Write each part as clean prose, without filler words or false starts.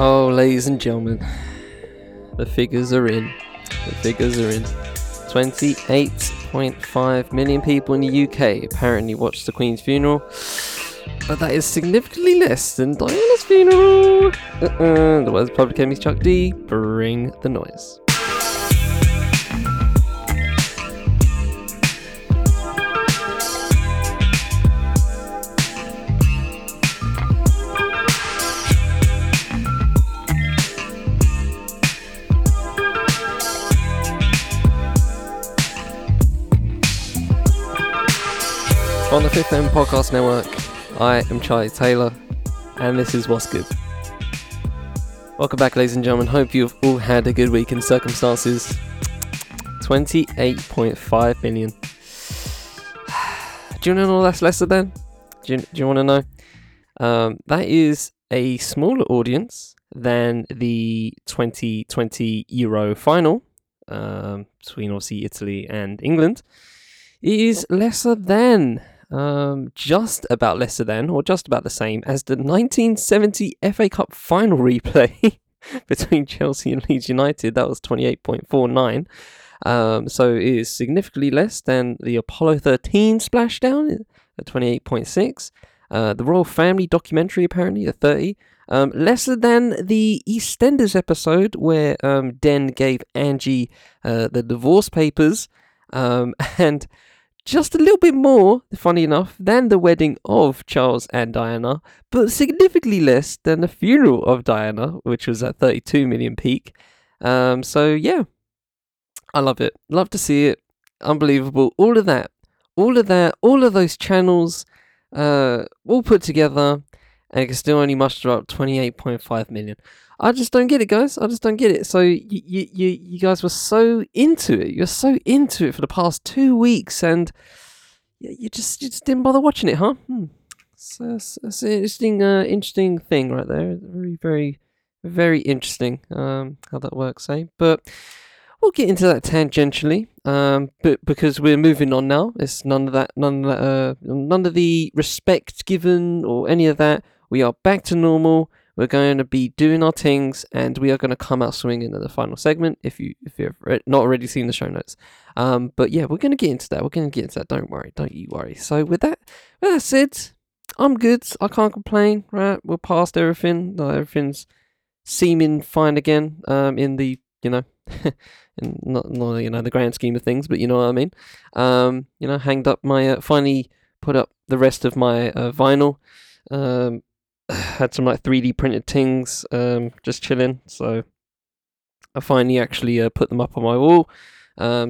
Oh, ladies and gentlemen, the figures are in. 28.5 million people in the UK apparently watched the Queen's funeral, but that is significantly less than Diana's funeral. The words of Public Enemy's Chuck D, bring the noise. On the 5th M Podcast Network, I am Charlie Taylor, and this is What's Good. Welcome back, ladies and gentlemen. Hope you've all had a good week in circumstances. 28.5 million. Do you know that's lesser than? Do you want to know? That is a smaller audience than the 2020 Euro final between, obviously, Italy and England. It is lesser than... just about lesser than, or just about the same as the 1970 FA Cup final replay between Chelsea and Leeds United. That was 28.49. So it is significantly less than the Apollo 13 splashdown at 28.6. The Royal Family documentary apparently at 30. Lesser than the EastEnders episode where Den gave Angie the divorce papers, and just a little bit more, funny enough, than the wedding of Charles and Diana, but significantly less than the funeral of Diana, which was at 32 million peak. So yeah, I love it. Love to see it. Unbelievable. All of those channels, all put together, and it can still only muster up 28.5 million. I just don't get it, guys. I just don't get it. So you guys were so into it. You're so into it for the past 2 weeks, and you just didn't bother watching it, huh? So that's an interesting thing right there. Very, very, very interesting. How that works, eh? But we'll get into that tangentially. But because we're moving on now, it's none of the respect given or any of that. We are back to normal. We're going to be doing our things, and we are going to come out swinging in the final segment. If you've not already seen the show notes, but yeah, we're going to get into that. Don't you worry. So with that said, I'm good. I can't complain. Right, we're past everything. Everything's seeming fine again. In the and not the grand scheme of things, but you know what I mean. Hanged up my finally put up the rest of my vinyl. Had some 3D printed things, just chilling, so I finally actually put them up on my wall.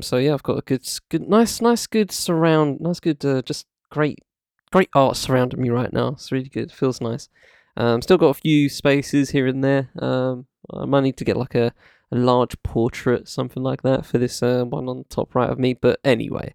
So yeah, I've got a good nice good surround, just great art surrounding me right now. It's really good, feels nice. Still got a few spaces here and there. I might need to get a large portrait, something like that, for this one on the top right of me, but anyway,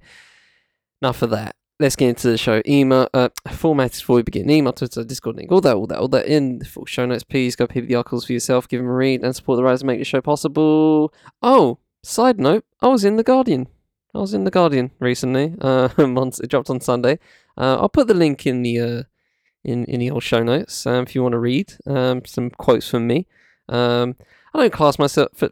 enough of that. Let's get into the show. Email format is before we begin. Email, Twitter, Discord link, all that in the full show notes. Please go pick the articles for yourself, give them a read, and support the writers and make the show possible. Oh, side note, I was in The Guardian. Recently. It dropped on Sunday. I'll put the link in the in the old show notes if you want to read some quotes from me. I don't class myself for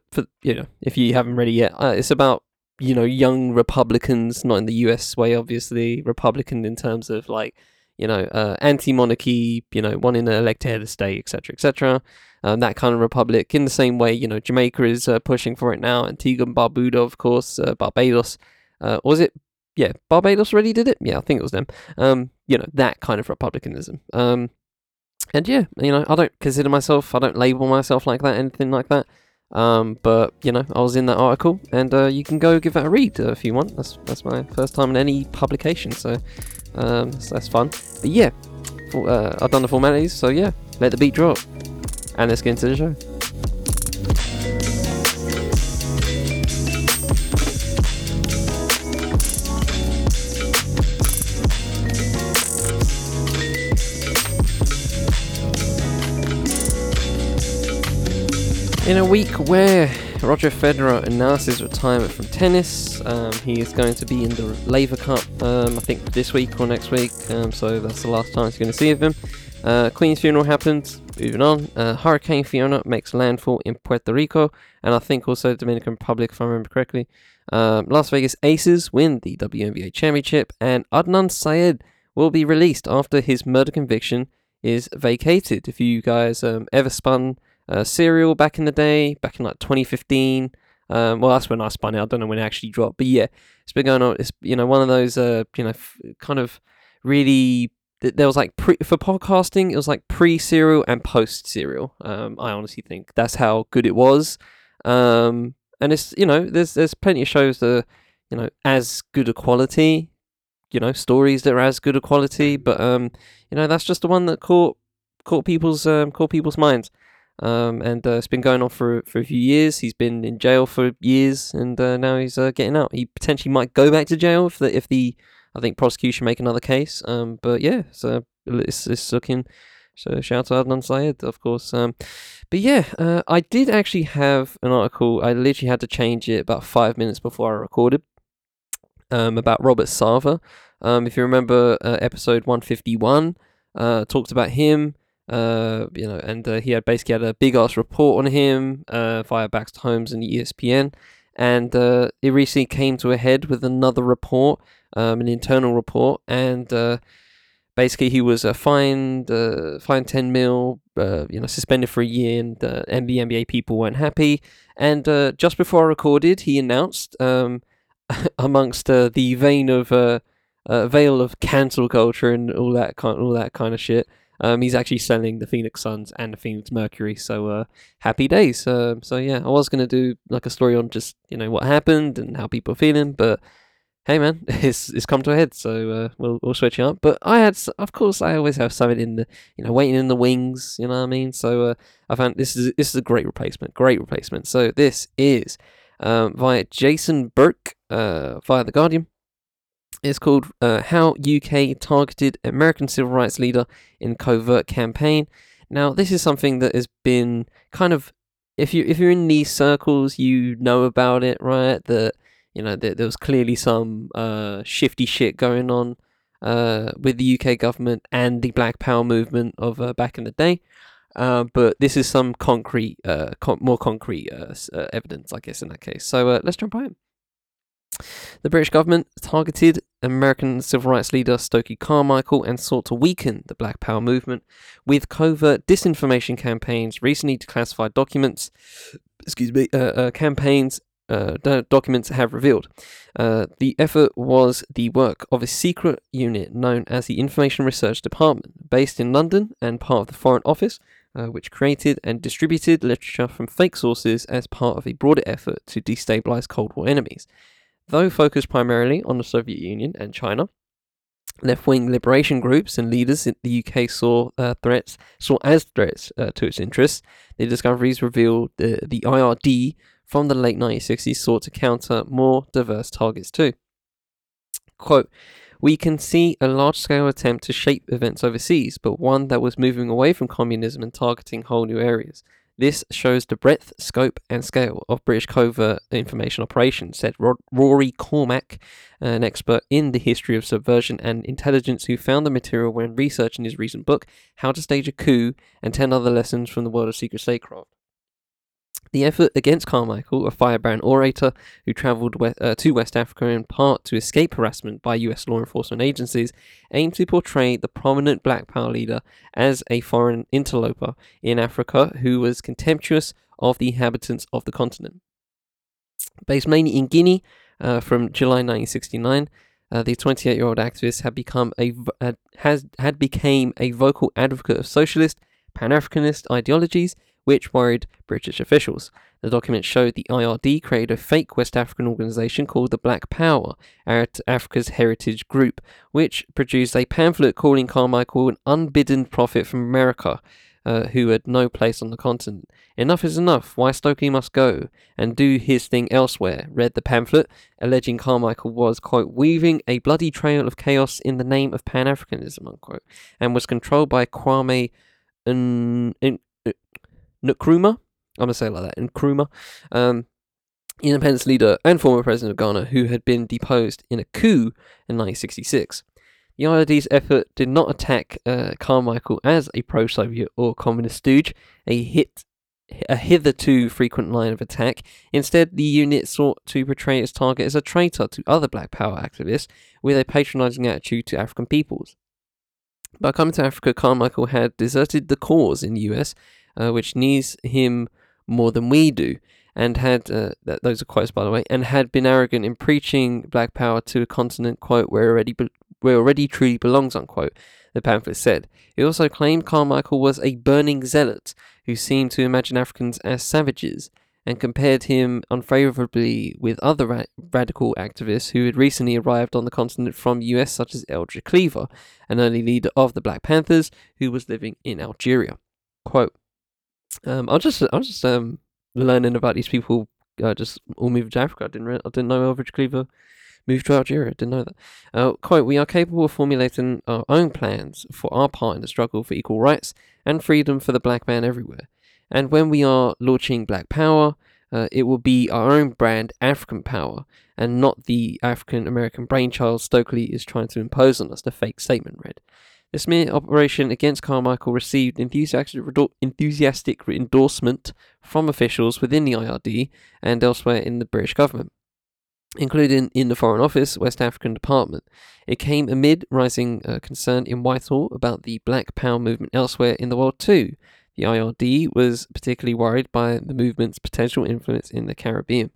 if you haven't read it yet. It's about young Republicans, not in the US way, obviously, Republican in terms of anti-monarchy, wanting to elect head of state, etc., etc. That kind of republic, in the same way, Jamaica is pushing for it now, Antigua and Barbuda, of course, Barbados, was it? Yeah, Barbados already did it? Yeah, I think it was them. That kind of republicanism. And yeah, I don't consider myself, I don't label myself like that, anything like that. But I was in that article, and you can go give that a read if you want. That's my first time in any publication, so that's fun. But yeah, I've done the formalities, so yeah, let the beat drop, and let's get into the show. In a week where Roger Federer announces retirement from tennis, he is going to be in the Laver Cup, I think this week or next week, so that's the last time he's going to see of him. Queen's funeral happened, Moving on, Hurricane Fiona makes landfall in Puerto Rico, and I think also Dominican Republic, if I remember correctly. Las Vegas Aces win the WNBA championship, and Adnan Syed will be released after his murder conviction is vacated. If you guys ever spun Serial back in the day, back in like 2015, well, that's when I spun it. I don't know when it actually dropped, but yeah, it's been going on. It's, you know, one of those kind of really. There was like for podcasting, it was like pre-Serial and post-Serial. I honestly think that's how good it was. And it's, you know, there's plenty of shows that are, you know, as good a quality, you know, stories that are as good a quality, but you know, that's just the one that caught people's minds. And it's been going on for a few years. He's been in jail for years, and now he's getting out. He potentially might go back to jail if the I think prosecution make another case, but yeah, so it's looking. So shout out to Adnan Syed, of course. But yeah, I did actually have an article. I literally had to change it about 5 minutes before I recorded. About Robert Sava. If you remember, episode 151 talked about him. You know, and he had a big ass report on him via Baxter Holmes and ESPN. And it recently came to a head with another report, an internal report, and basically he was fined 10 mil, you know, suspended for a year, and NBA people weren't happy. And just before I recorded, he announced, amongst the vein of veil of cancel culture and all that kind of shit, he's actually selling the Phoenix Suns and the Phoenix Mercury, so happy days. So yeah, I was going to do like a story on just, you know, what happened and how people are feeling, but hey man, it's come to a head, so we'll switch it up. But I always have something in the, you know, waiting in the wings, you know what I mean? So I found this is a great replacement. So this is via Jason Burke via The Guardian. It's called How UK Targeted American Civil Rights Leader in Covert Campaign. Now, this is something that has been kind of, if you're in these circles, you know about it, right? That, you know, there was clearly some shifty shit going on with the UK government and the Black Power movement of back in the day. But this is some concrete, more concrete evidence, I guess, in that case. So let's jump right in. The British government targeted American civil rights leader Stokely Carmichael and sought to weaken the Black Power movement with covert disinformation campaigns, recently declassified documents. Documents have revealed. The effort was the work of a secret unit known as the Information Research Department, based in London and part of the Foreign Office, which created and distributed literature from fake sources as part of a broader effort to destabilize Cold War enemies. Though focused primarily on the Soviet Union and China, left-wing liberation groups and leaders in the UK saw as threats to its interests. The discoveries revealed the IRD from the late 1960s sought to counter more diverse targets too. Quote, "We can see a large-scale attempt to shape events overseas, but one that was moving away from communism and targeting whole new areas. This shows the breadth, scope, and scale of British covert information operations," said Rory Cormack, an expert in the history of subversion and intelligence who found the material when researching his recent book, How to Stage a Coup and 10 Other Lessons from the World of Secret Statecraft. The effort against Carmichael, a firebrand orator who travelled to West Africa in part to escape harassment by US law enforcement agencies, aimed to portray the prominent Black Power leader as a foreign interloper in Africa who was contemptuous of the inhabitants of the continent. Based mainly in Guinea from July 1969, the 28-year-old activist had become a vocal advocate of socialist, Pan-Africanist ideologies, which worried British officials. The document showed the IRD created a fake West African organisation called the Black Power, Africa's Heritage Group, which produced a pamphlet calling Carmichael an unbidden prophet from America, who had no place on the continent. "Enough is enough. Why Stokely must go and do his thing elsewhere," read the pamphlet, alleging Carmichael was, quote, "weaving a bloody trail of chaos in the name of Pan-Africanism," unquote, and was controlled by Kwame Nkrumah, Independence leader and former president of Ghana, who had been deposed in a coup in 1966. Yardi's effort did not attack Carmichael as a pro-Soviet or communist stooge, a hitherto frequent line of attack. Instead, the unit sought to portray its target as a traitor to other Black Power activists with a patronising attitude to African peoples. By coming to Africa, Carmichael had deserted the cause in the US, which needs him more than we do, and had, those are quotes by the way, and had been arrogant in preaching Black Power to a continent, quote, where already truly belongs, unquote, the pamphlet said. It also claimed Carmichael was a burning zealot who seemed to imagine Africans as savages, and compared him unfavourably with other radical activists who had recently arrived on the continent from the US, such as Eldridge Cleaver, an early leader of the Black Panthers who was living in Algeria. Quote, I'm just learning about these people. Just all moved to Africa. I didn't know Eldridge Cleaver moved to Algeria. Didn't know that. Quote: "We are capable of formulating our own plans for our part in the struggle for equal rights and freedom for the black man everywhere. And when we are launching Black Power, it will be our own brand, African Power, and not the African American brainchild Stokely is trying to impose on us." The fake statement read. The smear operation against Carmichael received enthusiastic endorsement from officials within the IRD and elsewhere in the British government, including in the Foreign Office West African Department. It came amid rising concern in Whitehall about the Black Power movement elsewhere in the world too. The IRD was particularly worried by the movement's potential influence in the Caribbean.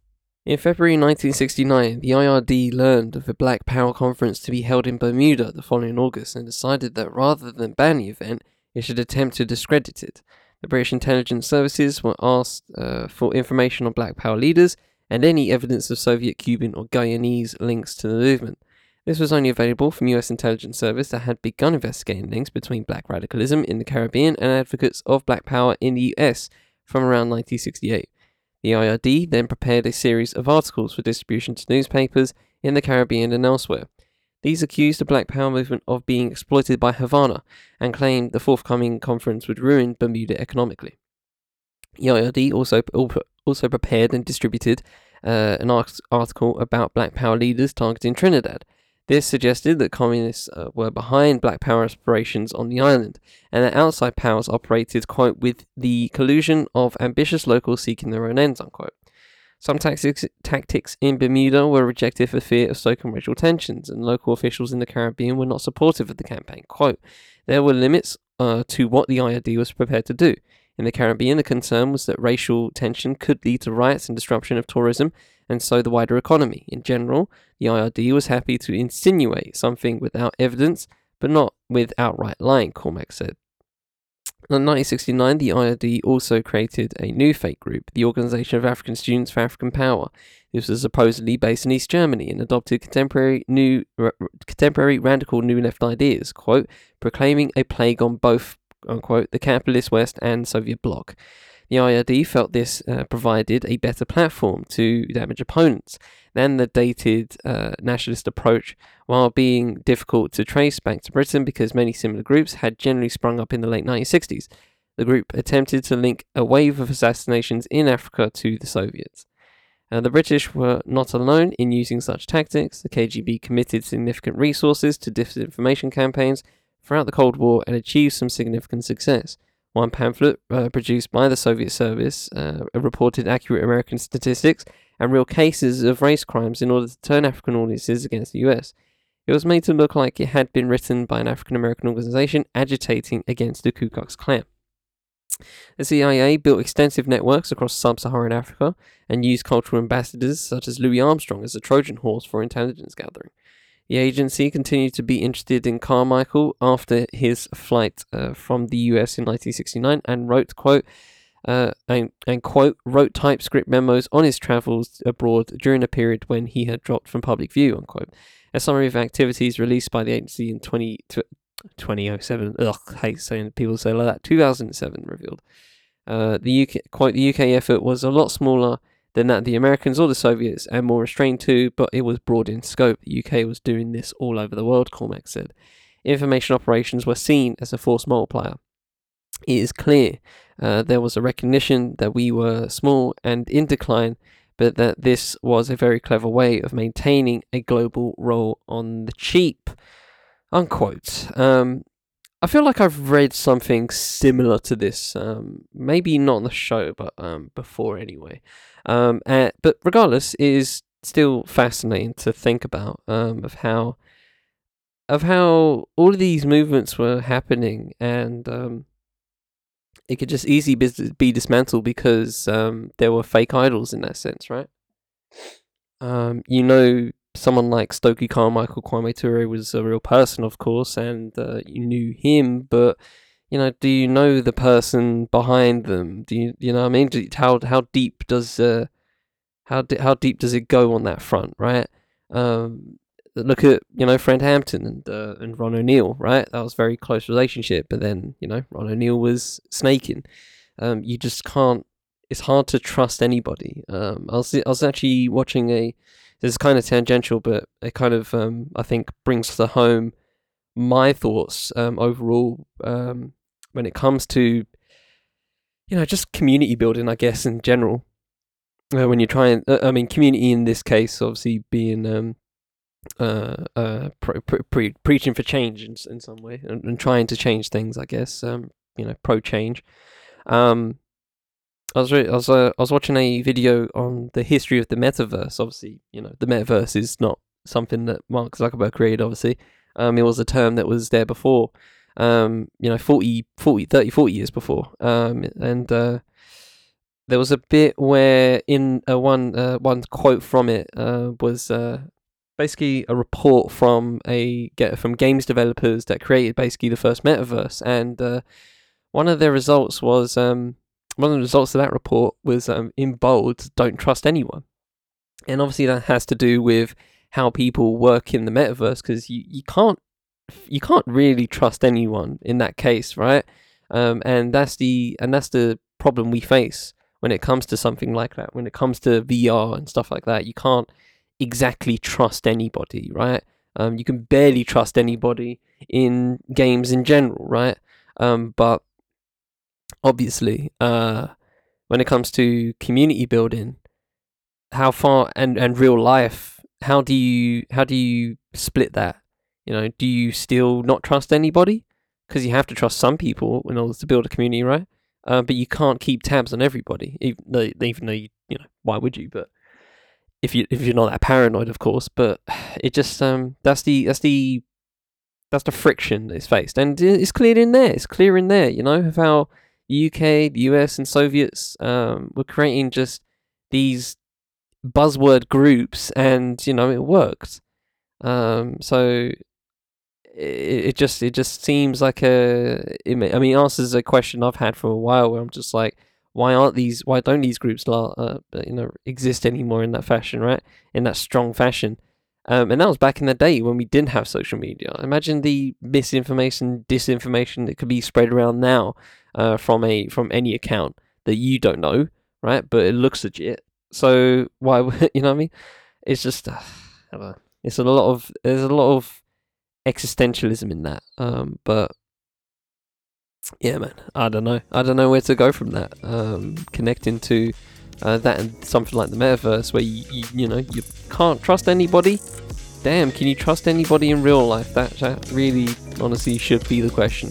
In February 1969, the IRD learned of a Black Power conference to be held in Bermuda the following August and decided that rather than ban the event, it should attempt to discredit it. The British intelligence services were asked for information on Black Power leaders and any evidence of Soviet, Cuban or Guyanese links to the movement. This was only available from US intelligence service that had begun investigating links between black radicalism in the Caribbean and advocates of Black Power in the US from around 1968. The IRD then prepared a series of articles for distribution to newspapers in the Caribbean and elsewhere. These accused the Black Power movement of being exploited by Havana and claimed the forthcoming conference would ruin Bermuda economically. The IRD also prepared and distributed an article about Black Power leaders targeting Trinidad. This suggested that communists were behind Black Power aspirations on the island, and that outside powers operated, quote, with the collusion of ambitious locals seeking their own ends, unquote. Some tactics in Bermuda were rejected for fear of stoking racial tensions, and local officials in the Caribbean were not supportive of the campaign, quote. There were limits to what the IRD was prepared to do. In the Caribbean, the concern was that racial tension could lead to riots and disruption of tourism, and so the wider economy. In general, the IRD was happy to insinuate something without evidence, but not with outright lying, Cormac said. In 1969, the IRD also created a new fake group, the Organization of African Students for African Power. This was supposedly based in East Germany and adopted contemporary radical New Left ideas, quote, proclaiming a plague on both, unquote, the capitalist West and Soviet bloc. The IRD felt this provided a better platform to damage opponents than the dated nationalist approach, while being difficult to trace back to Britain because many similar groups had generally sprung up in the late 1960s. The group attempted to link a wave of assassinations in Africa to the Soviets. The British were not alone in using such tactics. The KGB committed significant resources to disinformation campaigns throughout the Cold War and achieved some significant success. One pamphlet produced by the Soviet service reported accurate American statistics and real cases of race crimes in order to turn African audiences against the US. It was made to look like it had been written by an African American organization agitating against the Ku Klux Klan. The CIA built extensive networks across sub-Saharan Africa and used cultural ambassadors such as Louis Armstrong as a Trojan horse for intelligence gathering. The agency continued to be interested in Carmichael after his flight from the US in 1969 and wrote, quote, wrote typescript memos on his travels abroad during a period when he had dropped from public view, unquote. A summary of activities released by the agency in 2007 revealed. The UK effort was a lot smaller than that the Americans or the Soviets, and more restrained too, but it was broad in scope. The UK was doing this all over the world, Cormac said. Information operations were seen as a force multiplier. It is clear there was a recognition that we were small and in decline, but that this was a very clever way of maintaining a global role on the cheap. unquote. I feel like I've read something similar to this, maybe not on the show, but before anyway. But regardless, it is still fascinating to think about of how all of these movements were happening, and it could just easily be dismantled because there were fake idols in that sense, right? Someone like Stokely Carmichael, Kwame Ture, was a real person, of course, and you knew him, but, do you know the person behind them? Do you know what I mean? How deep does it go on that front, right? Look at, Fred Hampton and Ron O'Neill, right? That was a very close relationship, but then, Ron O'Neill was snaking. You just can't, it's hard to trust anybody. I was actually watching it's kind of tangential, but it kind of, I think, brings to home my thoughts overall when it comes to, just community building, I guess, in general. When you try and, community in this case, obviously being preaching for change in some way and trying to change things, I guess, pro-change. I was watching a video on the history of the metaverse. Obviously, the metaverse is not something that Mark Zuckerberg created, obviously. It was a term that was there before, 40 years before. There was a bit where in one quote from it was basically a report from games developers that created basically the first metaverse. And one of the results of that report was, in bold, don't trust anyone. And obviously that has to do with how people work in the metaverse, because you can't really trust anyone in that case, right? And that's the problem we face when it comes to something like that. When it comes to VR and stuff like that, you can't exactly trust anybody, right? You can barely trust anybody in games in general, right? But obviously, when it comes to community building, how far and real life, how do you split that? Do you still not trust anybody? Because you have to trust some people in order to build a community, right? But you can't keep tabs on everybody, even though you why would you? But if you're not that paranoid, of course. But it just that's the friction that's faced, and it's clear in there. It's clear in there, of how UK, the US, and Soviets were creating just these buzzword groups, and it worked. So it just seems like it answers a question I've had for a while, where I'm just like, why don't these groups exist anymore in that fashion, right? In that strong fashion. And that was back in the day when we didn't have social media. Imagine the misinformation, disinformation that could be spread around now from any account that you don't know, right? But it looks legit. So why, what I mean? It's just, I don't know. There's a lot of existentialism in that. But yeah, man, I don't know where to go from that. Connecting to that and something like the metaverse, where you can't trust anybody. Damn, can you trust anybody in real life? That really, honestly, should be the question.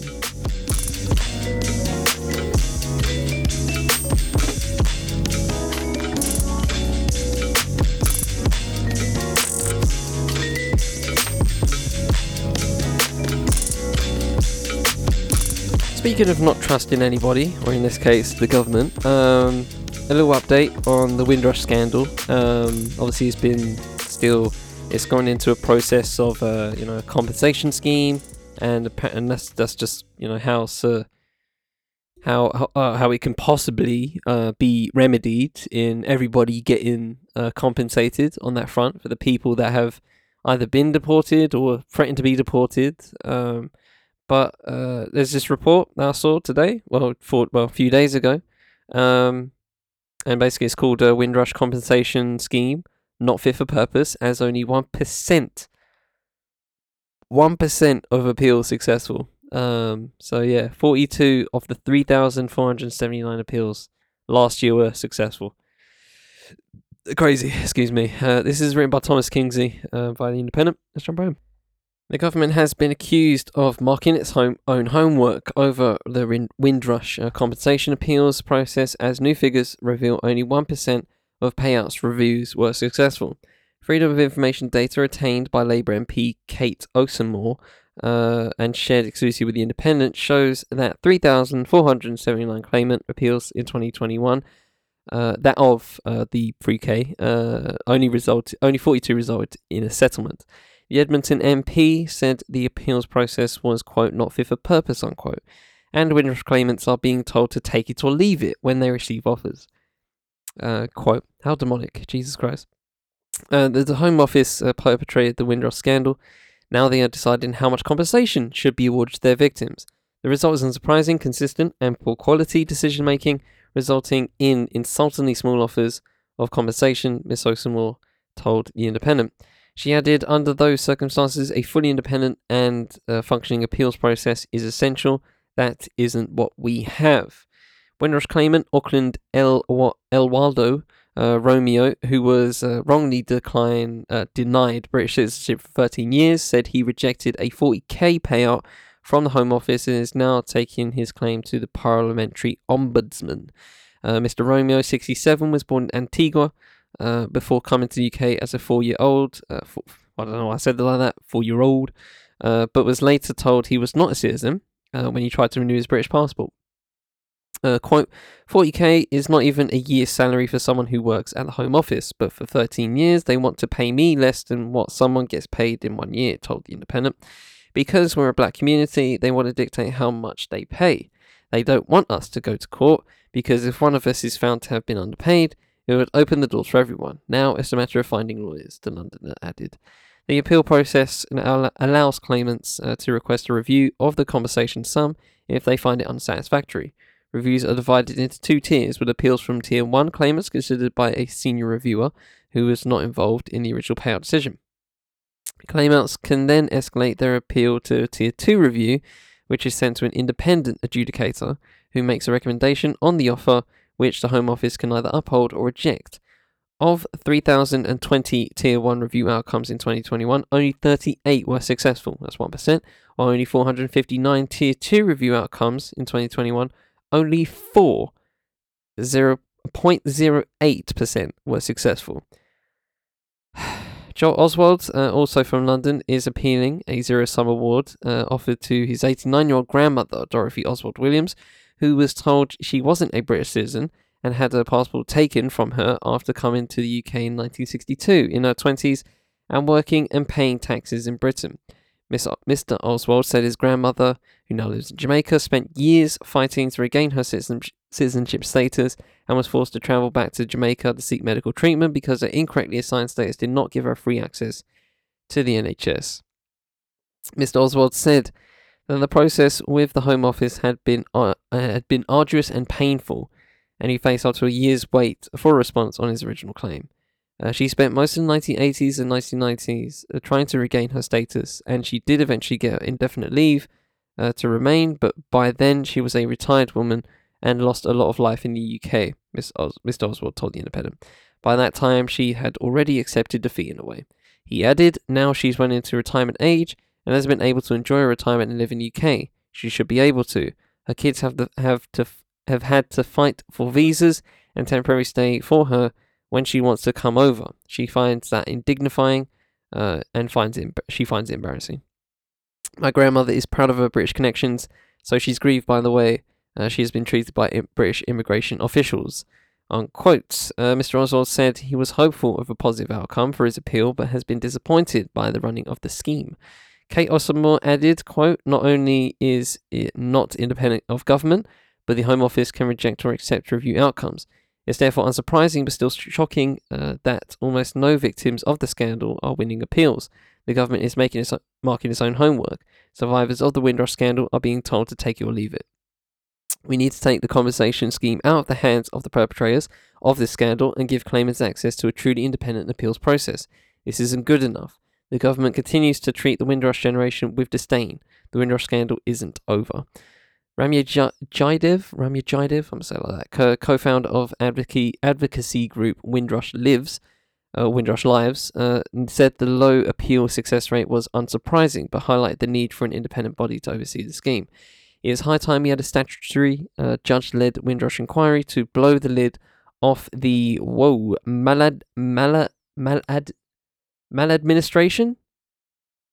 Speaking of not trusting anybody, or in this case, the government, a little update on the Windrush scandal. Obviously, it's gone into a process of a compensation scheme, and that's just how it can possibly be remedied in everybody getting compensated on that front for the people that have either been deported or threatened to be deported. But there's this report that I saw today, a few days ago. And basically, it's called a Windrush Compensation Scheme, not fit for purpose, as only 1% of appeals successful. So yeah, 42 of the 3,479 appeals last year were successful. Crazy, excuse me. This is written by Thomas Kingsley, by The Independent. Let's jump right in. The government has been accused of mocking its own homework over the Windrush compensation appeals process, as new figures reveal only 1% of payouts reviews were successful. Freedom of Information data attained by Labour MP Kate Osamor and shared exclusively with The Independent shows that 3,479 claimant appeals in 2021. That of the pre-K only 42 resulted in a settlement. The Edmonton MP said the appeals process was, quote, not fit for purpose, unquote, and Windrush claimants are being told to take it or leave it when they receive offers. Quote, how demonic, Jesus Christ. The Home Office perpetrated the Windrush scandal. Now they are deciding how much compensation should be awarded to their victims. The result is unsurprising, consistent, and poor quality decision-making, resulting in insultingly small offers of compensation, Ms. Osamor told The Independent. She added, under those circumstances, a fully independent and functioning appeals process is essential. That isn't what we have. Windrush claimant Auckland Elwaldo Romeo, who was wrongly denied British citizenship for 13 years, said he rejected a $40,000 payout from the Home Office and is now taking his claim to the parliamentary ombudsman. Mr. Romeo, 67, was born in Antigua, before coming to the UK as a 4-year-old, I don't know why I said that like that, 4-year-old, but was later told he was not a citizen when he tried to renew his British passport. Quote, $40,000 is not even a year's salary for someone who works at the Home Office, but for 13 years they want to pay me less than what someone gets paid in 1 year, told The Independent. Because we're a black community, they want to dictate how much they pay. They don't want us to go to court, because if one of us is found to have been underpaid, it would open the doors for everyone. Now it's a matter of finding lawyers, the Londoner added. The appeal process allows claimants to request a review of the compensation sum if they find it unsatisfactory. Reviews are divided into two tiers, with appeals from Tier 1 claimants considered by a senior reviewer who was not involved in the original payout decision. Claimants can then escalate their appeal to a Tier 2 review, which is sent to an independent adjudicator who makes a recommendation on the offer, which the Home Office can either uphold or reject. Of 3,020 Tier 1 review outcomes in 2021, only 38 were successful, that's 1%, while only 459 Tier 2 review outcomes in 2021, only 0.08% were successful. Joel Oswald, also from London, is appealing a zero-sum award offered to his 89-year-old grandmother, Dorothy Oswald Williams, who was told she wasn't a British citizen and had her passport taken from her after coming to the UK in 1962 in her 20s and working and paying taxes in Britain. Mr. Oswald said his grandmother, who now lives in Jamaica, spent years fighting to regain her citizenship status and was forced to travel back to Jamaica to seek medical treatment because her incorrectly assigned status did not give her free access to the NHS. Mr. Oswald said that the process with the Home Office had been arduous and painful, and he faced up to a year's wait for a response on his original claim. She spent most of the 1980s and 1990s trying to regain her status, and she did eventually get indefinite leave to remain, but by then she was a retired woman and lost a lot of life in the UK, Mr. Oswald told The Independent. By that time, she had already accepted defeat in a way. He added, now she's went into retirement age and has been able to enjoy her retirement and live in the UK. She should be able to. Her kids have had to fight for visas and temporary stay for her when she wants to come over. She finds that indignifying and finds it embarrassing. My grandmother is proud of her British connections, so she's grieved by the way she has been treated by British immigration officials. Unquote. Mr. Oswald said he was hopeful of a positive outcome for his appeal, but has been disappointed by the running of the scheme. Kate Osamor added, quote, not only is it not independent of government, but the Home Office can reject or accept review outcomes. It's therefore unsurprising but still shocking that almost no victims of the scandal are winning appeals. The government is marking its own homework. Survivors of the Windrush scandal are being told to take it or leave it. We need to take the compensation scheme out of the hands of the perpetrators of this scandal and give claimants access to a truly independent appeals process. This isn't good enough. The government continues to treat the Windrush generation with disdain. The Windrush scandal isn't over. Ramya Jaidev, co-founder of advocacy group Windrush Lives, Windrush Lives, said the low appeal success rate was unsurprising, but highlighted the need for an independent body to oversee the scheme. It is high time we had a statutory judge-led Windrush inquiry to blow the lid off the maladministration.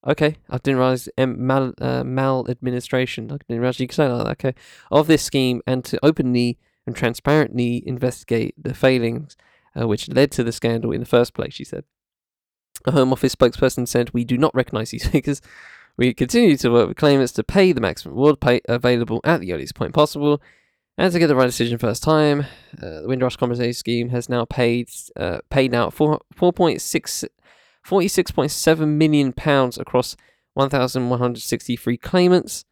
Okay, I didn't realize maladministration. I didn't realize you could say that. Okay, of this scheme, and to openly and transparently investigate the failings which led to the scandal in the first place. She said, a Home Office spokesperson said, "We do not recognise these figures. We continue to work with claimants to pay the maximum award available at the earliest point possible, and to get the right decision first time." The Windrush Compensation Scheme has now paid out £46.7 million across 1,163 claims,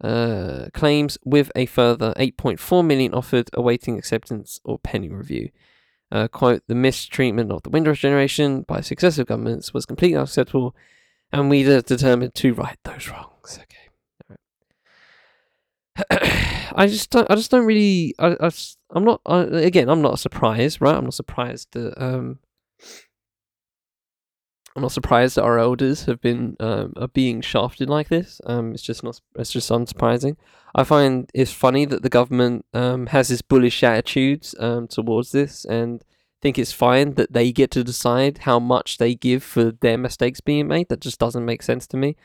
with a further £8.4 million offered awaiting acceptance or pending review. Quote, "The mistreatment of the Windrush generation by successive governments was completely unacceptable, and we are determined to right those wrongs." Okay. All right. I'm not surprised that our elders have been are being shafted like this. It's just unsurprising. I find it's funny that the government has this bullish attitude towards this, and think it's fine that they get to decide how much they give for their mistakes being made. That just doesn't make sense to me.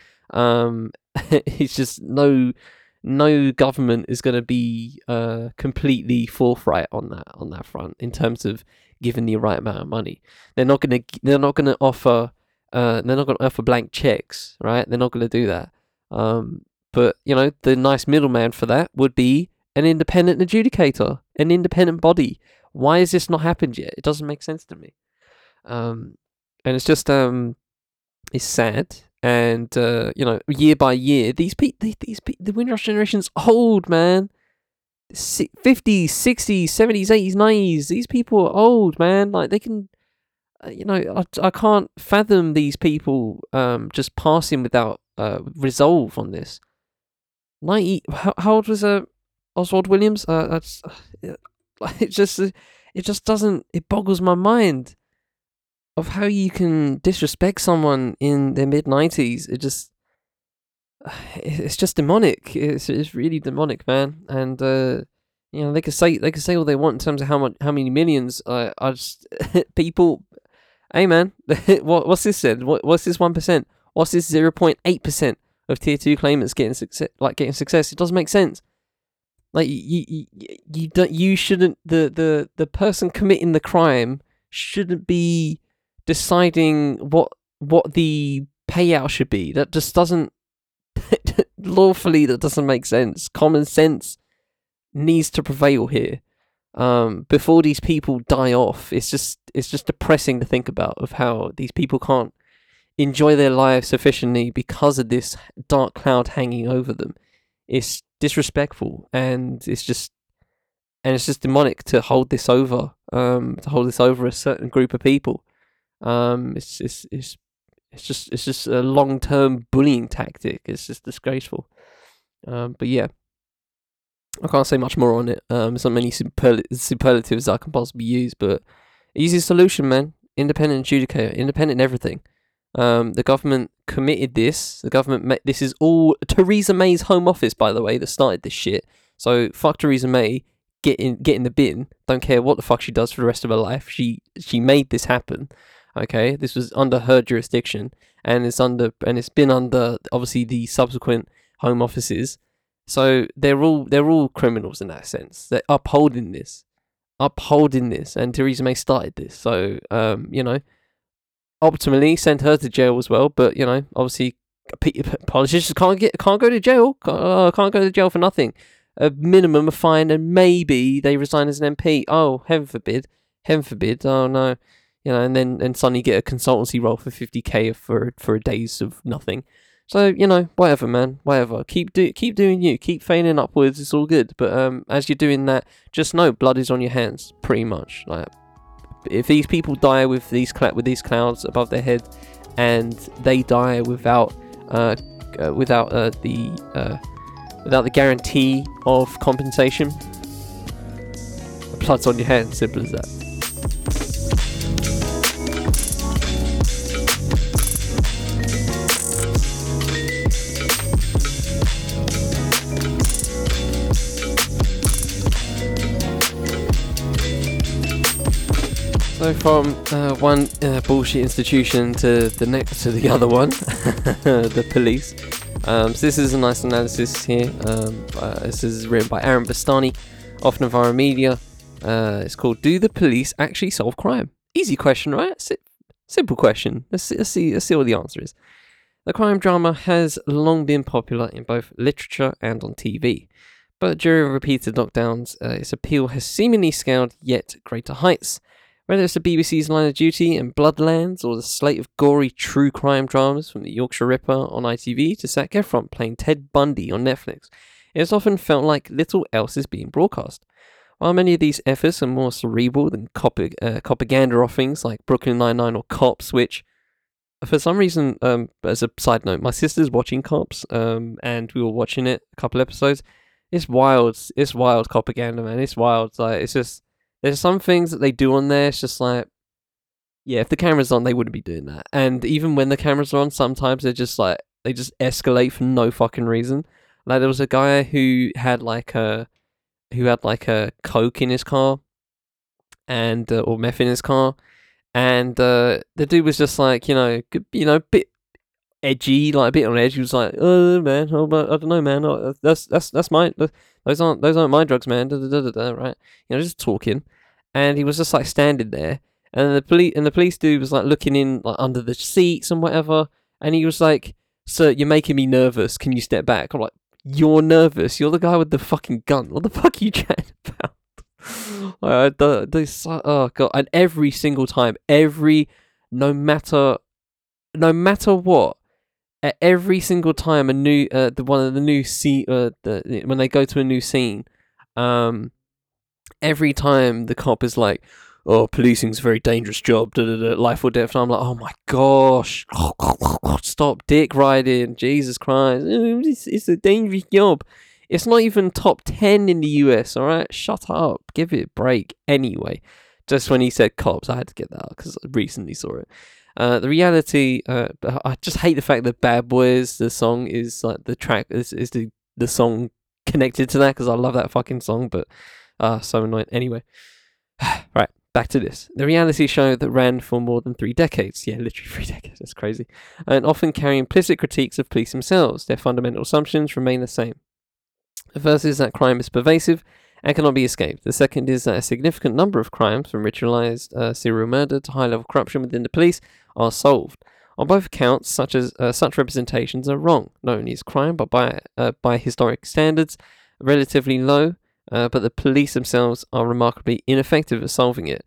It's just no government is going to be completely forthright on that front in terms of giving the right amount of money. They're not going to offer blank checks, right? They're not going to do that. But, you know, the nice middleman for that would be an independent adjudicator, an independent body. Why has this not happened yet? It doesn't make sense to me. And it's just, it's sad. And, you know, year by year, the Windrush generation's old, man. 50s, 60s, 70s, 80s, 90s. These people are old, man. Like, they can... you know, I can't fathom these people just passing without resolve on this. How old was Oswald Williams? It just doesn't. It boggles my mind of how you can disrespect someone in their mid-90s. It's just demonic. It's really demonic, man. And you know, they could say all they want in terms of how many millions. I just people. Hey man, what's this then? What's this 1%? What's this 0.8% of tier 2 claimants getting success? It doesn't make sense. Like the person committing the crime shouldn't be deciding what the payout should be. That just doesn't lawfully that doesn't make sense. Common sense needs to prevail here. Before these people die off, it's just depressing to think about of how these people can't enjoy their lives sufficiently because of this dark cloud hanging over them. It's disrespectful, and it's just demonic to hold this over a certain group of people. It's just a long-term bullying tactic. It's just disgraceful. But yeah, I can't say much more on it. There's not many superlatives I can possibly use, but easy solution, man. Independent adjudicator, independent in everything. The government committed this. This is all Theresa May's Home Office, by the way, that started this shit. So fuck Theresa May. Get in the bin. Don't care what the fuck she does for the rest of her life. She made this happen. Okay, this was under her jurisdiction, and it's been under obviously the subsequent Home Offices. So they're all criminals in that sense. They're upholding this, and Theresa May started this. So you know, optimally send her to jail as well. But you know, obviously, politicians can't go to jail. Can't go to jail for nothing. A minimum of fine, and maybe they resign as an MP. Oh, heaven forbid! Heaven forbid! Oh no, you know, and then suddenly get a consultancy role for 50k for a day's of nothing. So, you know, whatever, man, whatever. Keep doing you. Keep feigning upwards. It's all good. But as you're doing that, just know blood is on your hands, pretty much. Like, if these people die with these clouds above their head, and they die without the guarantee of compensation, blood's on your hands. Simple as that. So from one bullshit institution to the next to the other one, the police. So this is a nice analysis here. This is written by Aaron Bastani off Navara Media. It's called "Do the Police Actually Solve Crime?" Easy question, right? Simple question. Let's see what the answer is. The crime drama has long been popular in both literature and on TV. But during repeated lockdowns, its appeal has seemingly scaled yet greater heights. Whether it's the BBC's Line of Duty and Bloodlands, or the slate of gory true crime dramas from The Yorkshire Ripper on ITV to Zac Efron playing Ted Bundy on Netflix, it has often felt like little else is being broadcast. While many of these efforts are more cerebral than propaganda offerings like Brooklyn Nine-Nine or Cops, which, for some reason, as a side note, my sister's watching Cops, and we were watching it a couple episodes. It's wild propaganda, man. It's wild. Like, it's just... There's some things that they do on there, it's just like, yeah, if the camera's on, they wouldn't be doing that. And even when the camera's on, sometimes they're just like, they just escalate for no fucking reason. Like, there was a guy who had coke in his car, and, or meth in his car, and, the dude was just like, you know, bit edgy, like, a bit on edge. He was like, oh, man, oh, I don't know, man, oh, that's my... Those aren't my drugs, man. Da, da, da, da, da, right? You know, just talking, and he was just like standing there, and the police dude was like looking in, like, under the seats and whatever, and he was like, "Sir, you're making me nervous. Can you step back?" I'm like, "You're nervous. You're the guy with the fucking gun. What the fuck are you chatting about?" Oh god! And every single time, no matter what. At every single time, when they go to a new scene, every time the cop is like, "Oh, policing's a very dangerous job, da, da, da, life or death," and I'm like, "Oh my gosh, stop dick riding, Jesus Christ, it's a dangerous job." It's not even top 10 in the US, all right? Shut up, give it a break. Anyway, just when he said Cops, I had to get that out because I recently saw it. The reality, I just hate the fact that Bad Boys, the song, is like the track, is the song connected to that, because I love that fucking song, but so annoying. Anyway, right, back to this. The reality show that ran for more than 3 decades, yeah, literally 3 decades, that's crazy, and often carry implicit critiques of police themselves. Their fundamental assumptions remain the same. The first is that crime is pervasive and cannot be escaped. The second is that a significant number of crimes, from ritualized serial murder to high-level corruption within the police, are solved. On both counts, such representations are wrong. Not only is crime, but by historic standards, relatively low, but the police themselves are remarkably ineffective at solving it.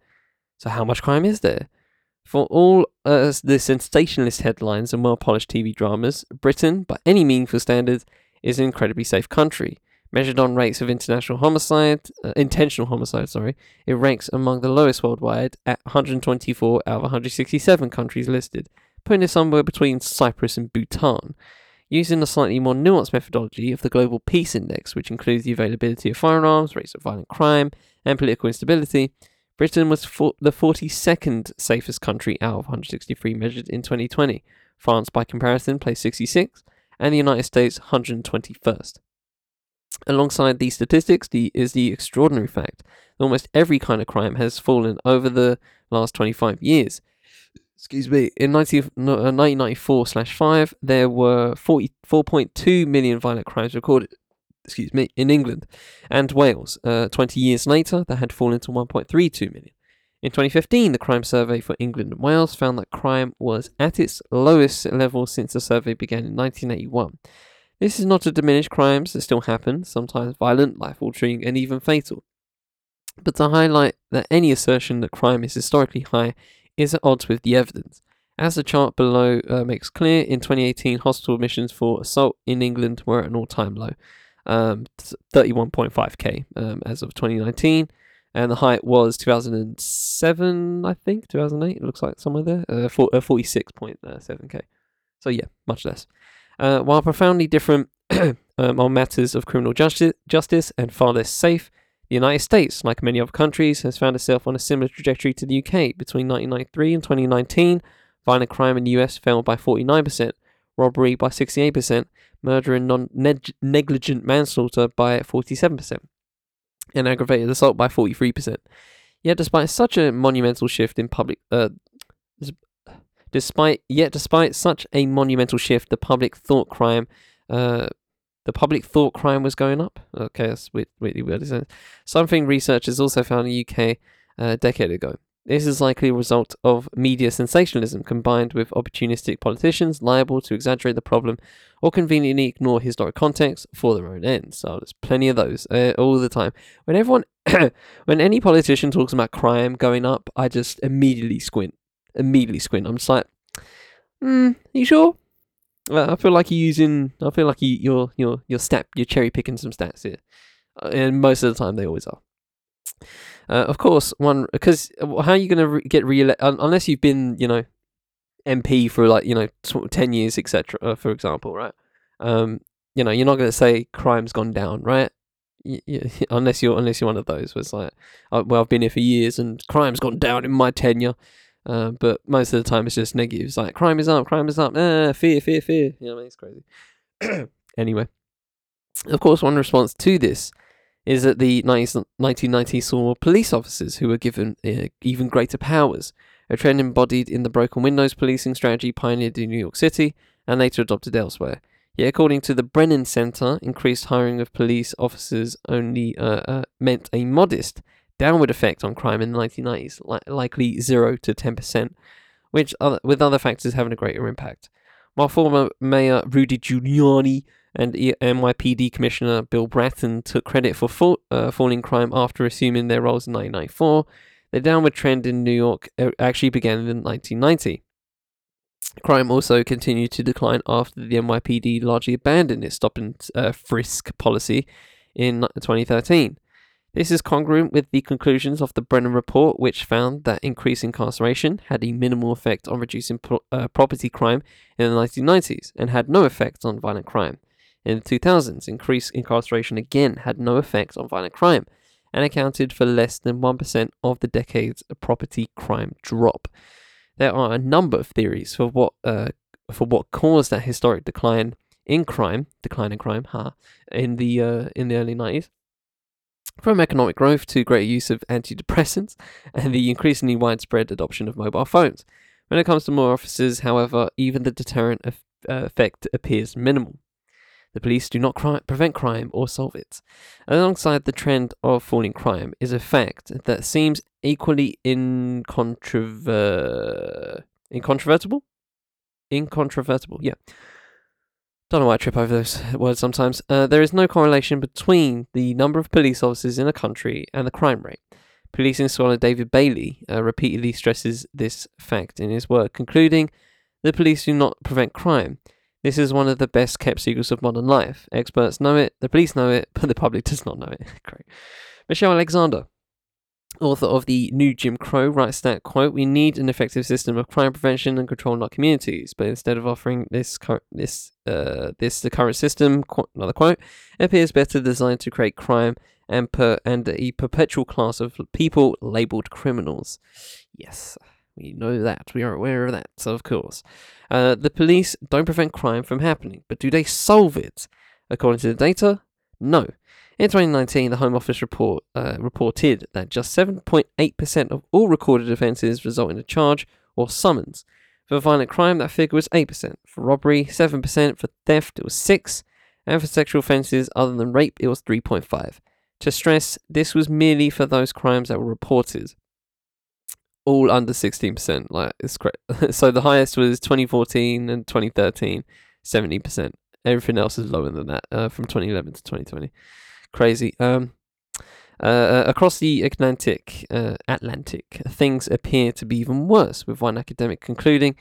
So how much crime is there? For all the sensationalist headlines and well-polished TV dramas, Britain, by any meaningful standards, is an incredibly safe country. Measured on rates of intentional homicide, it ranks among the lowest worldwide at 124 out of 167 countries listed, putting it somewhere between Cyprus and Bhutan. Using a slightly more nuanced methodology of the Global Peace Index, which includes the availability of firearms, rates of violent crime, and political instability, Britain was the 42nd safest country out of 163 measured in 2020. France, by comparison, placed 66, and the United States 121st. Alongside these statistics is the extraordinary fact that almost every kind of crime has fallen over the last 25 years. Excuse me. In 1994/5, there were 44.2 million violent crimes recorded, excuse me, in England and Wales. 20 years later, that had fallen to 1.32 million. In 2015, the crime survey for England and Wales found that crime was at its lowest level since the survey began in 1981. This is not to diminish crimes that still happen, sometimes violent, life-altering, and even fatal, but to highlight that any assertion that crime is historically high is at odds with the evidence. As the chart below makes clear, in 2018, hospital admissions for assault in England were at an all-time low, 31.5k as of 2019, and the height was 2007, I think, 2008, it looks like somewhere there, 46.7k. So yeah, much less. While profoundly different on matters of criminal justice and far less safe, the United States, like many other countries, has found itself on a similar trajectory to the UK. Between 1993 and 2019, violent crime in the US fell by 49%, robbery by 68%, murder and negligent manslaughter by 47%, and aggravated assault by 43%. Yet despite such a monumental shift in public... the public thought crime... The public thought crime was going up. Okay, that's weirdly weird, isn't it? Something researchers also found in the UK a decade ago. This is likely a result of media sensationalism combined with opportunistic politicians liable to exaggerate the problem or conveniently ignore historic context for their own ends. So there's plenty of those all the time. When everyone, when any politician talks about crime going up, I just immediately squint. I'm just like, you sure? I feel like you're using. I feel like you're cherry picking some stats here, and most of the time they always are. Of course, because how are you going to get re-elected unless you've been, MP for 10 years, etc. For example, right? You're not going to say crime's gone down, right? Unless you're one of those. Where it's like, I've been here for years and crime's gone down in my tenure. But most of the time it's just negatives like crime is up, fear, it's crazy. Anyway, of course one response to this is that the 1990s saw police officers who were given even greater powers, a trend embodied in the broken windows policing strategy pioneered in New York City and later adopted elsewhere. Yet according to the Brennan Center, increased hiring of police officers only meant a modest downward effect on crime in the 1990s, likely 0 to 10%, with other factors having a greater impact. While former Mayor Rudy Giuliani and NYPD Commissioner Bill Bratton took credit for falling crime after assuming their roles in 1994, the downward trend in New York actually began in 1990. Crime also continued to decline after the NYPD largely abandoned its stop and frisk policy in 2013. This is congruent with the conclusions of the Brennan Report, which found that increased incarceration had a minimal effect on reducing property crime in the 1990s and had no effect on violent crime. In the 2000s, increased incarceration again had no effect on violent crime and accounted for less than 1% of the decade's property crime drop. There are a number of theories for what caused that historic decline in crime, in the early 90s. From economic growth to greater use of antidepressants and the increasingly widespread adoption of mobile phones. When it comes to more officers, however, even the deterrent effect appears minimal. The police do not prevent crime or solve it. Alongside the trend of falling crime is a fact that seems equally incontrovertible, yeah. Don't know why I trip over those words sometimes. There is no correlation between the number of police officers in a country and the crime rate. Policing scholar David Bailey repeatedly stresses this fact in his work, concluding, "The police do not prevent crime. This is one of the best kept secrets of modern life. Experts know it, the police know it, but the public does not know it." Great. Michelle Alexander, author of The New Jim Crow, writes that, quote, "We need an effective system of crime prevention and control in our communities, but instead of offering the current system," another quote, "appears better designed to create crime and a perpetual class of people labelled criminals." Yes, we know that. We are aware of that, of course. The police don't prevent crime from happening, but do they solve it? According to the data, no. In 2019, the Home Office report reported that just 7.8% of all recorded offences result in a charge or summons. For violent crime, that figure was 8%. For robbery, 7%. For theft, it was 6%. And for sexual offences other than rape, it was 3.5%. To stress, this was merely for those crimes that were reported. All under 16%. It's correct. So the highest was 2014 and 2013, 70%. Everything else is lower than that, from 2011 to 2020. Crazy. Across the Atlantic, things appear to be even worse, with one academic concluding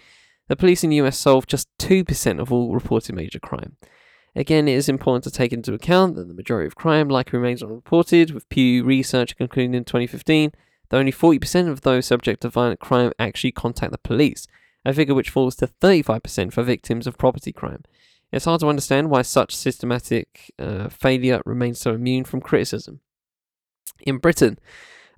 the police in the US solve just 2% of all reported major crime. Again, it is important to take into account that the majority of crime likely remains unreported, with Pew Research concluding in 2015 that only 40% of those subject to violent crime actually contact the police, a figure which falls to 35% for victims of property crime. It's hard to understand why such systematic failure remains so immune from criticism. In Britain,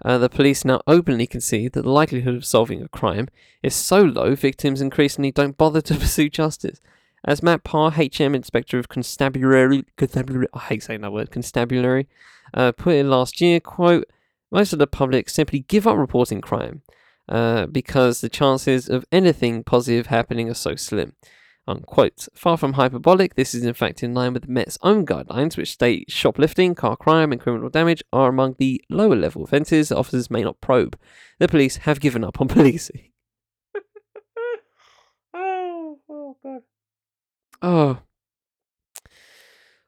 the police now openly concede that the likelihood of solving a crime is so low, victims increasingly don't bother to pursue justice. As Matt Parr, HM Inspector of Constabulary, I hate saying that word, Constabulary, put in last year, quote, most of the public simply give up reporting crime because the chances of anything positive happening are so slim. Unquote. Far from hyperbolic, this is in fact in line with the Met's own guidelines, which state shoplifting, car crime, and criminal damage are among the lower level offences that officers may not probe. The police have given up on policing. Oh, God. Oh.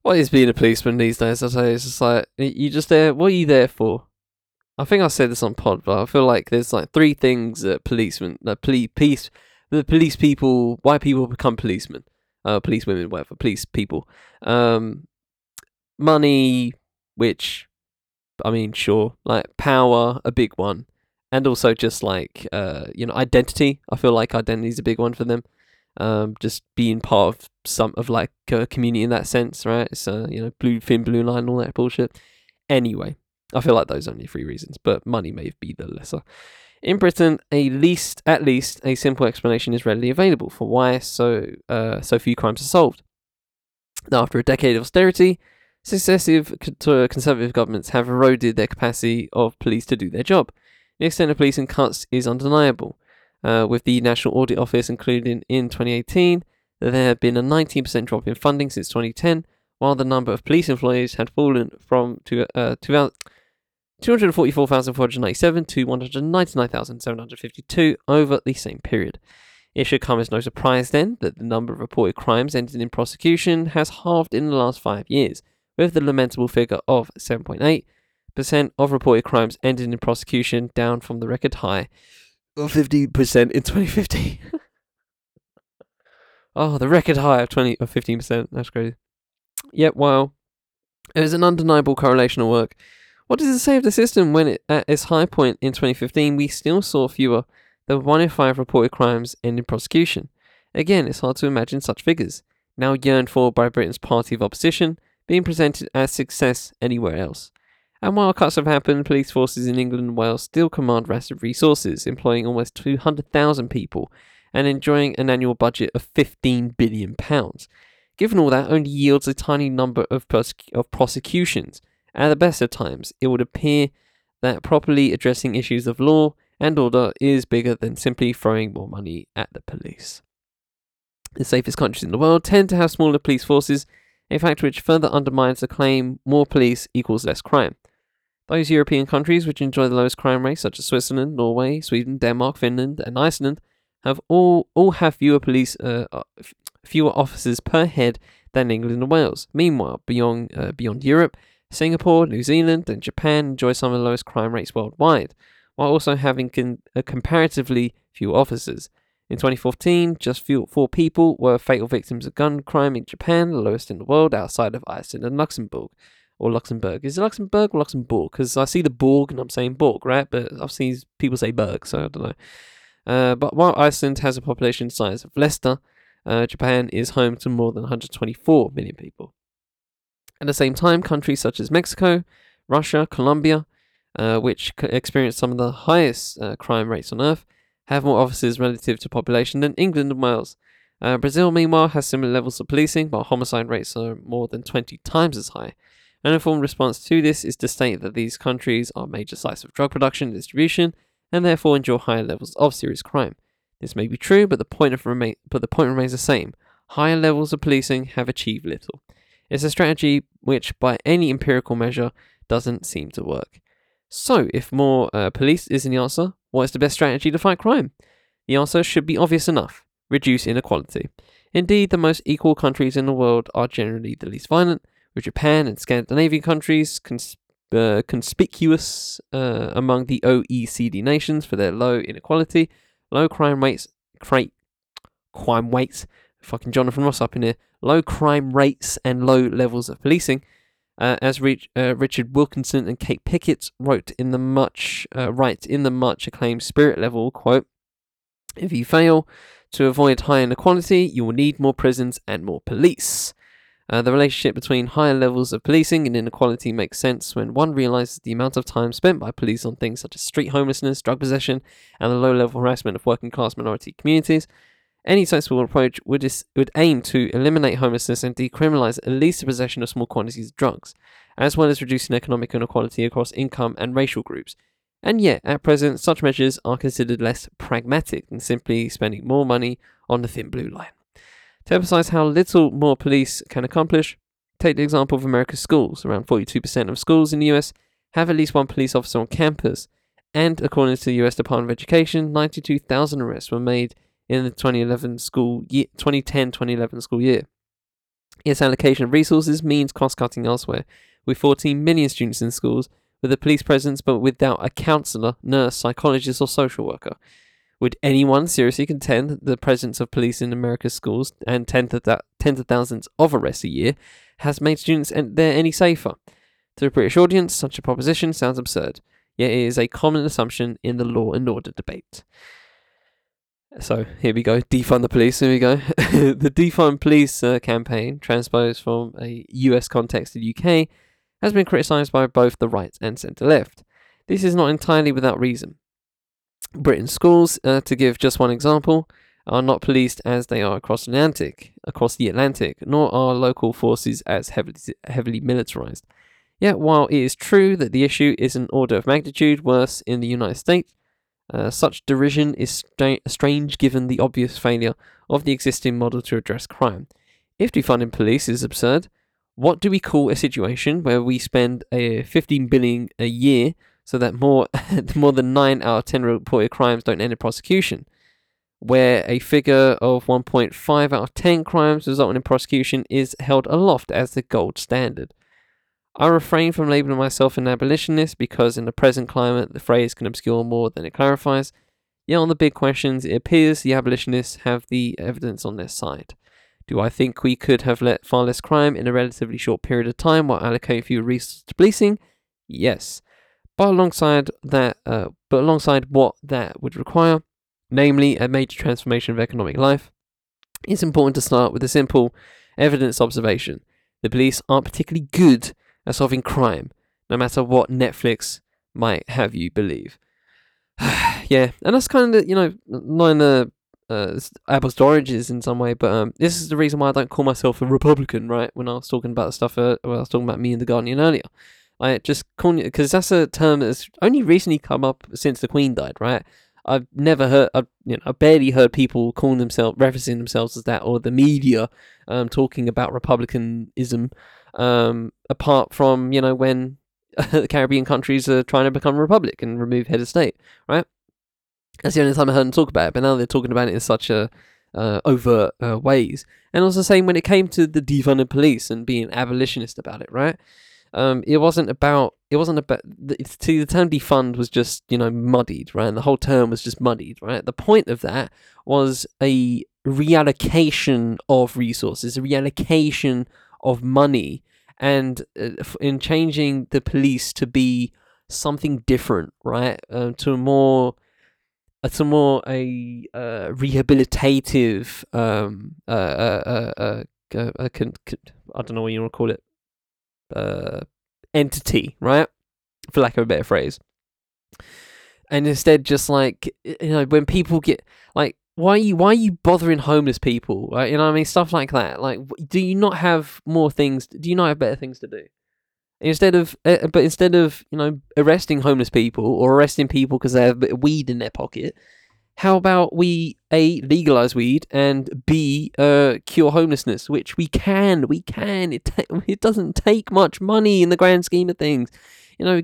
What is being a policeman these days? I tell you, it's just like, you just there, what are you there for? I think I said this on pod, but I feel like there's like three things that policemen, that police. The police people, why people become policemen, police women, whatever, police people. Money, which, I mean, sure, like power, a big one. And also just like, identity. I feel like identity is a big one for them. Just being part of some of like a community in that sense, right? So, blue line, all that bullshit. Anyway, I feel like those are only three reasons, but money may be the lesser. In Britain, at least a simple explanation is readily available for why so few crimes are solved. After a decade of austerity, successive Conservative governments have eroded their capacity of police to do their job. The extent of policing cuts is undeniable, with the National Audit Office including in 2018 that there had been a 19% drop in funding since 2010, while the number of police employees had fallen from 244,497 to 199,752 over the same period. It should come as no surprise then that the number of reported crimes ending in prosecution has halved in the last 5 years, with the lamentable figure of 7.8% of reported crimes ending in prosecution, down from the record high of 15% in 2015. Oh, the record high of 15%. That's crazy. Yep, wow. It was an undeniable correlational work. What does it say of the system when at its high point in 2015, we still saw fewer than 1 in 5 reported crimes end in prosecution? Again, it's hard to imagine such figures, now yearned for by Britain's party of opposition, being presented as success anywhere else. And while cuts have happened, police forces in England and Wales still command massive resources, employing almost 200,000 people and enjoying an annual budget of £15 billion. Given all that, only yields a tiny number of prosecutions. At the best of times, it would appear that properly addressing issues of law and order is bigger than simply throwing more money at the police. The safest countries in the world tend to have smaller police forces, a fact which further undermines the claim more police equals less crime. Those European countries which enjoy the lowest crime rates, such as Switzerland, Norway, Sweden, Denmark, Finland, and Iceland, have all have fewer officers per head than England and Wales. Meanwhile, beyond Europe, Singapore, New Zealand, and Japan enjoy some of the lowest crime rates worldwide, while also having comparatively few officers. In 2014, just 4 people were fatal victims of gun crime in Japan, the lowest in the world outside of Iceland and Luxembourg. Or Luxembourg. Is it Luxembourg or Luxembourg? Because I see the Borg and I'm saying Borg, right? But I've seen people say Berg, so I don't know. But while Iceland has a population size of Leicester, Japan is home to more than 124 million people. At the same time, countries such as Mexico, Russia, Colombia, which experience some of the highest crime rates on Earth, have more officers relative to population than England and Wales. Brazil, meanwhile, has similar levels of policing, but homicide rates are more than 20 times as high. An informed response to this is to state that these countries are major sites of drug production and distribution, and therefore endure higher levels of serious crime. This may be true, but the point remains the same. Higher levels of policing have achieved little. It's a strategy which, by any empirical measure, doesn't seem to work. So, if more police isn't the answer, what is the best strategy to fight crime? The answer should be obvious enough. Reduce inequality. Indeed, the most equal countries in the world are generally the least violent, with Japan and Scandinavian countries conspicuous among the OECD nations for their low inequality, low crime rates, fucking Jonathan Ross up in here, low crime rates and low levels of policing, as Richard Wilkinson and Kate Pickett write in the much acclaimed Spirit Level, quote, "If you fail to avoid high inequality, you will need more prisons and more police. The relationship between higher levels of policing and inequality makes sense when one realizes the amount of time spent by police on things such as street homelessness, drug possession, and the low-level harassment of working-class minority communities. Any sensible approach would aim to eliminate homelessness and decriminalize at least the possession of small quantities of drugs. as well as reducing economic inequality across income and racial groups. And yet, at present, such measures are considered less pragmatic than simply spending more money on the thin blue line. To emphasise how little more police can accomplish, take the example of America's schools. Around 42% of schools in the US have at least one police officer on campus. And according to the US Department of Education, 92,000 arrests were made in the 2010-2011 school year. Its allocation of resources means cost-cutting elsewhere, with 14 million students in schools with a police presence but without a counsellor, nurse, psychologist or social worker. Would anyone seriously contend that the presence of police in America's schools and tens of thousands of arrests a year has made students there any safer? To a British audience, such a proposition sounds absurd, yet it is a common assumption in the law and order debate. So here we go, defund the police, here we go. The defund police campaign, transposed from a US context to the UK, has been criticised by both the right and centre-left. This is not entirely without reason. Britain's schools, to give just one example, are not policed as they are across the Atlantic, nor are local forces as heavily militarised. Yet, while it is true that the issue is an order of magnitude worse in the United States, such derision is strange given the obvious failure of the existing model to address crime. If defunding police is absurd, what do we call a situation where we spend $15 billion a year so that more than 9 out of 10 reported crimes don't end in prosecution? Where a figure of 1.5 out of 10 crimes resulting in prosecution is held aloft as the gold standard. I refrain from labelling myself an abolitionist because in the present climate the phrase can obscure more than it clarifies, yet on the big questions it appears the abolitionists have the evidence on their side. Do I think we could have let far less crime in a relatively short period of time while allocating fewer resources to policing? Yes. But alongside what that would require, namely a major transformation of economic life, it's important to start with a simple evidence observation. The police aren't particularly good at solving crime, no matter what Netflix might have you believe. Yeah, and that's kind of, not in the apples to oranges in some way, but this is the reason why I don't call myself a Republican, right? When I was talking about stuff, when I was talking about me and The Guardian earlier. I just call it, because that's a term that's only recently come up since the Queen died, right? I've never heard, I barely heard people calling themselves, referencing themselves as that, or the media talking about republicanism, apart from, when the Caribbean countries are trying to become a republic and remove head of state, right? That's the only time I heard them talk about it, but now they're talking about it in such a overt ways. And it was the same when it came to the defunded police and being abolitionist about it, right? The term defund was just, muddied, right? And the whole term was just muddied, right? The point of that was a reallocation of resources, a reallocation of money, and in changing the police to be something different, right? To a more rehabilitative, I don't know what you want to call it, entity, right? For lack of a better phrase. And instead, just when people get why are you bothering homeless people, right? Stuff like that. Like, do you not have more things? Do you not have better things to do? Instead of arresting homeless people or arresting people because they have a bit of weed in their pocket, how about we A, legalize weed, and B, cure homelessness, which we can. It doesn't take much money in the grand scheme of things.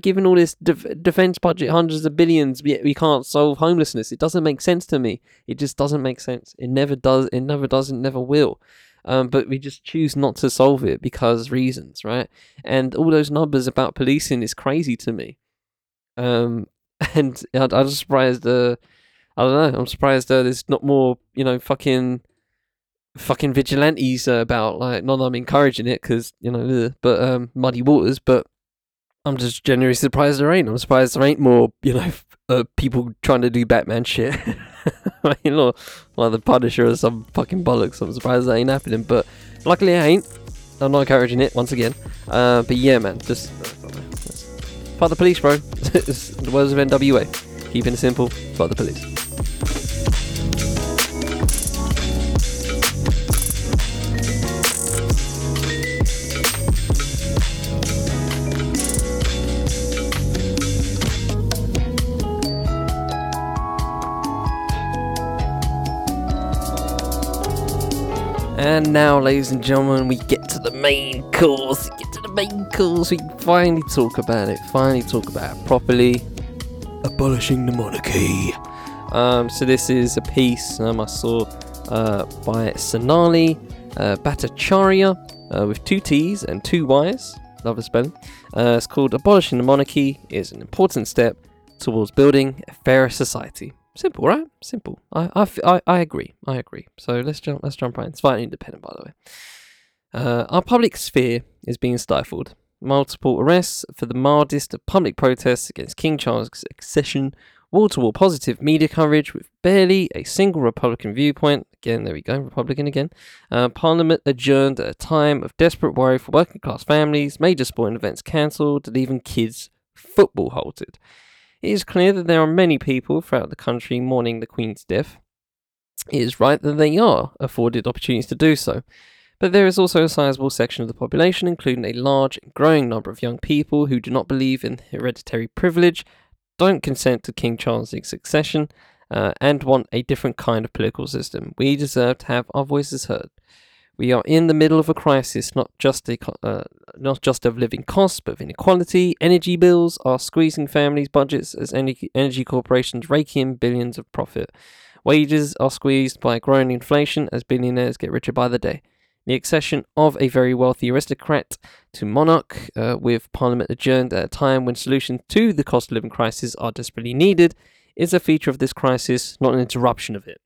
Given all this defense budget, hundreds of billions, yet we can't solve homelessness. It doesn't make sense to me. It just doesn't make sense. It never does. It never does. It never will. But we just choose not to solve it because reasons, right? And all those numbers about policing is crazy to me. And I'm surprised. I don't know. I'm surprised there's not more, fucking vigilantes about. Like, not that I'm encouraging it, because muddy waters. But I'm just generally surprised there ain't. I'm surprised there ain't more, people trying to do Batman shit, like the Punisher or some fucking bollocks. I'm surprised that ain't happening. But luckily, it ain't. I'm not encouraging it once again. But yeah, man, just fuck the police, bro. It's the words of NWA. Keeping it simple. Fuck the police. And now, ladies and gentlemen, we get to the main course. We finally talk about it. Properly. Abolishing the monarchy. So this is a piece I saw by Sonali Bhattacharya with two T's and two Y's. Love the spelling. It's called Abolishing the Monarchy is an important step towards building a fairer society. Simple, right? Simple. I agree. So let's jump right in. It's slightly independent, by the way. Our public sphere is being stifled. Multiple arrests for the mildest of public protests against King Charles' accession. Wall-to-wall positive media coverage with barely a single Republican viewpoint. Again, there we go, Republican again. Parliament adjourned at a time of desperate worry for working-class families, major sporting events cancelled, and even kids' football halted. It is clear that there are many people throughout the country mourning the Queen's death. It is right that they are afforded opportunities to do so. But there is also a sizable section of the population, including a large and growing number of young people who do not believe in hereditary privilege, don't consent to King Charles' succession, and want a different kind of political system. We deserve to have our voices heard. We are in the middle of a crisis, not just of living costs, but of inequality. Energy bills are squeezing families' budgets as energy corporations rake in billions of profit. Wages are squeezed by growing inflation as billionaires get richer by the day. The accession of a very wealthy aristocrat to monarch, with Parliament adjourned at a time when solutions to the cost of living crisis are desperately needed, is a feature of this crisis, not an interruption of it.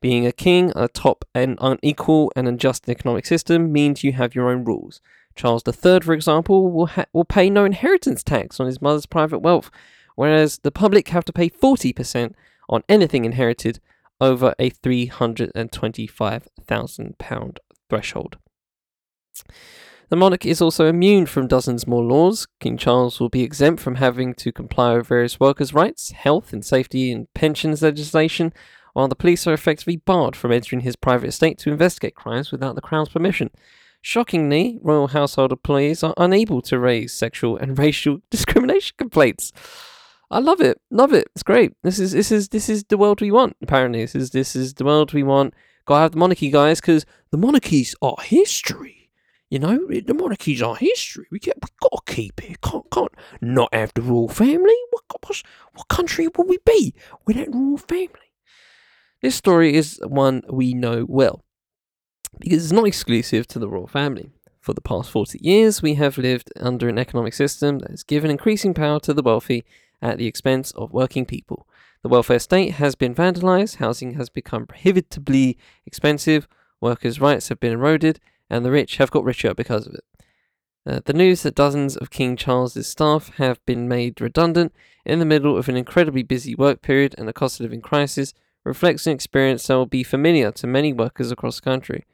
Being a king atop an unequal and unjust economic system means you have your own rules. Charles III, for example, will pay no inheritance tax on his mother's private wealth, whereas the public have to pay 40% on anything inherited over a £325,000 threshold. The monarch is also immune from dozens more laws. King Charles will be exempt from having to comply with various workers' rights, health and safety and pensions legislation, while the police are effectively barred from entering his private estate to investigate crimes without the Crown's permission. Shockingly, royal household employees are unable to raise sexual and racial discrimination complaints. I love it. It's great. This is the world we want, apparently. This is the world we want. Gotta have the monarchy, guys, because the monarchies are history. You know, the monarchies are history. We got to keep it. Can't not have the royal family. What country would we be without the royal family? This story is one we know well, because it's not exclusive to the royal family. For the past 40 years, we have lived under an economic system that has given increasing power to the wealthy at the expense of working people. The welfare state has been vandalised, housing has become prohibitively expensive, workers' rights have been eroded, and the rich have got richer because of it. The news that dozens of King Charles' staff have been made redundant in the middle of an incredibly busy work period and a cost of living crisis reflects an experience that will be familiar to many workers across the country.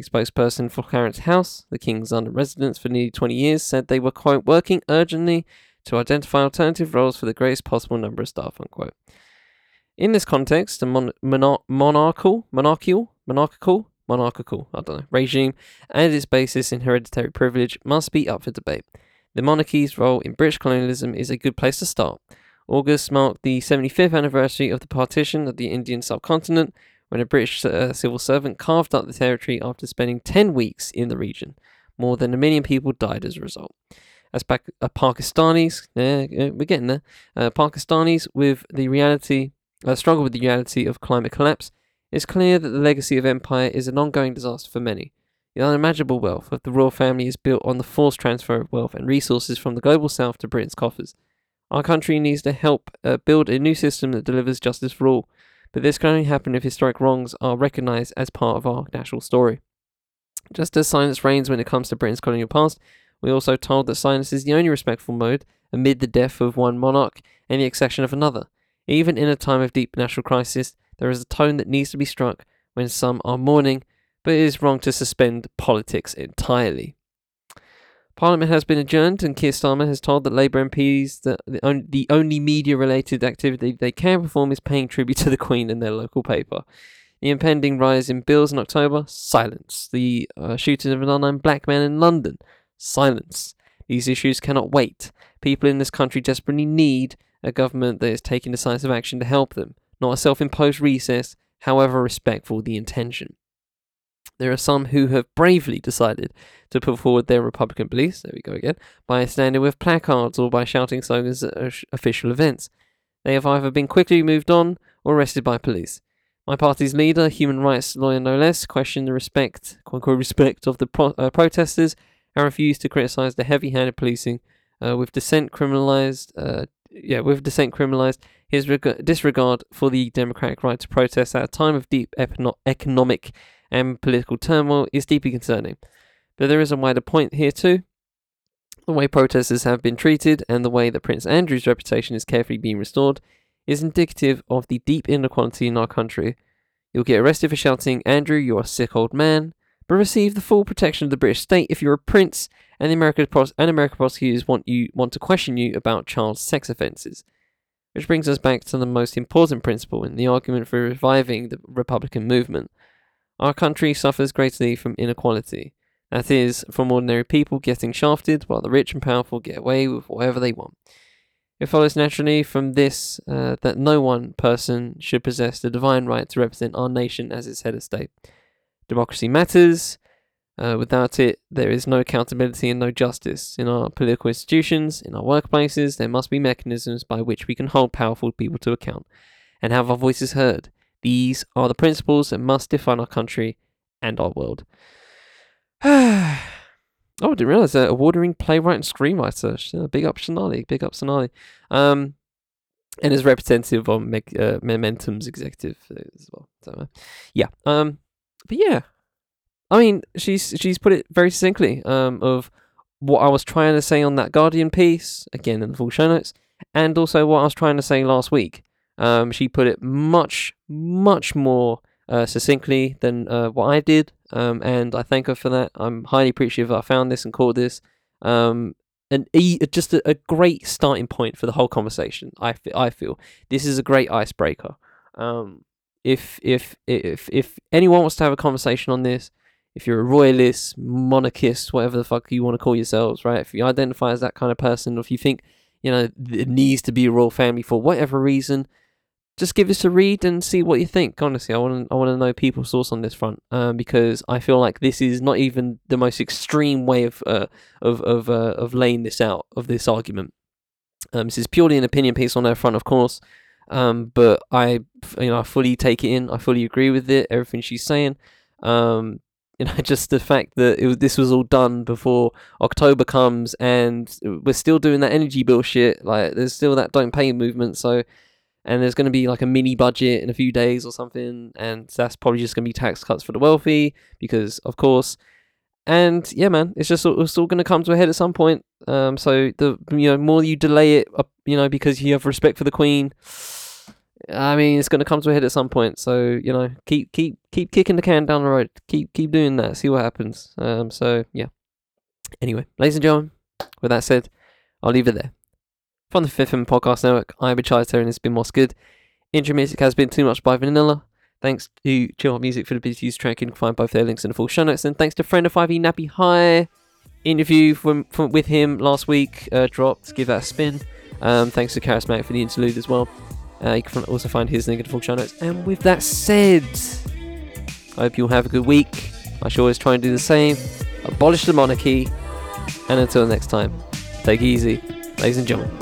A spokesperson for Clarence House, the King's London residence for nearly 20 years, said they were, quote, working urgently to identify alternative roles for the greatest possible number of staff, unquote. In this context, the monarchical regime and its basis in hereditary privilege must be up for debate. The monarchy's role in British colonialism is a good place to start. August marked the 75th anniversary of the partition of the Indian subcontinent, when a British civil servant carved up the territory after spending 10 weeks in the region. More than 1 million people died as a result. As Pakistanis struggle with the reality of climate collapse, it's clear that the legacy of empire is an ongoing disaster for many. The unimaginable wealth of the royal family is built on the forced transfer of wealth and resources from the global south to Britain's coffers. Our country needs to help build a new system that delivers justice for all, but this can only happen if historic wrongs are recognised as part of our national story. Just as silence reigns when it comes to Britain's colonial past, we're also told that silence is the only respectful mode amid the death of one monarch and the accession of another. Even in a time of deep national crisis, there is a tone that needs to be struck when some are mourning, but it is wrong to suspend politics entirely. Parliament has been adjourned, and Keir Starmer has told that Labour MPs that the only media-related activity they can perform is paying tribute to the Queen in their local paper. The impending rise in bills in October? Silence. The shooting of an unarmed black man in London? Silence. These issues cannot wait. People in this country desperately need a government that is taking decisive action to help them, not a self-imposed recess, however respectful the intention. There are some who have bravely decided to put forward their Republican beliefs, there we go again, by standing with placards or by shouting slogans at official events. They have either been quickly moved on or arrested by police. My party's leader, human rights lawyer no less, questioned the respect of the protesters and refused to criticise the heavy-handed policing with dissent criminalised his disregard for the democratic right to protest at a time of deep economic and political turmoil is deeply concerning. But there is a wider point here too. The way protesters have been treated and the way that Prince Andrew's reputation is carefully being restored is indicative of the deep inequality in our country. You'll get arrested for shouting, "Andrew, you're a sick old man," but receive the full protection of the British state if you're a prince, and American prosecutors want to question you about child sex offences. Which brings us back to the most important principle in the argument for reviving the Republican movement. Our country suffers greatly from inequality. That is, from ordinary people getting shafted while the rich and powerful get away with whatever they want. It follows naturally from this that no one person should possess the divine right to represent our nation as its head of state. Democracy matters. Without it, there is no accountability and no justice. In our political institutions, in our workplaces, there must be mechanisms by which we can hold powerful people to account and have our voices heard. These are the principles that must define our country and our world. Oh, I didn't realise that. Award-winning playwright and screenwriter. Big up Sonali. And is representative on Momentum's executive as well. I mean, she's put it very succinctly of what I was trying to say on that Guardian piece, again in the full show notes, and also what I was trying to say last week. She put it much more succinctly than what I did, and I thank her for that. I'm highly appreciative that I found this and caught this, and just a great starting point for the whole conversation. I feel this is a great icebreaker. If anyone wants to have a conversation on this, if you're a royalist, monarchist, whatever the fuck you want to call yourselves, right? If you identify as that kind of person, or if you think, it needs to be a royal family for whatever reason, just give this a read and see what you think. Honestly, I want to know people's thoughts on this front, because I feel like this is not even the most extreme way of laying this out, of this argument. This is purely an opinion piece on her front, of course, but I fully take it in. I fully agree with it, everything she's saying. Just the fact that this was all done before October comes, and we're still doing that energy bill shit. Like, there's still that don't pay movement. So, and there's going to be like a mini budget in a few days or something, and that's probably just going to be tax cuts for the wealthy, because of course. And yeah, man, it's all going to come to a head at some point. So the more you delay it, because you have respect for the Queen. I mean, it's going to come to a head at some point, so, keep kicking the can down the road, keep doing that, see what happens, so, yeah. Anyway, ladies and gentlemen, with that said, I'll leave it there. From the 5th M Podcast Network, I've been Charlie Taylor, and it's been What's Good. Intro music has been Too Much by Vanilla. Thanks to Chill Hop Music for the ability to use track, and you can find both their links in the full show notes, and thanks to friend of 5E Nappy High, interview from with him last week, dropped, give that a spin. Thanks to Charismatic for the interlude as well. You can also find his link in the full show notes. And with that said, I hope you all have a good week. I shall always try and do the same. Abolish the monarchy. And until next time, take it easy, ladies and gentlemen.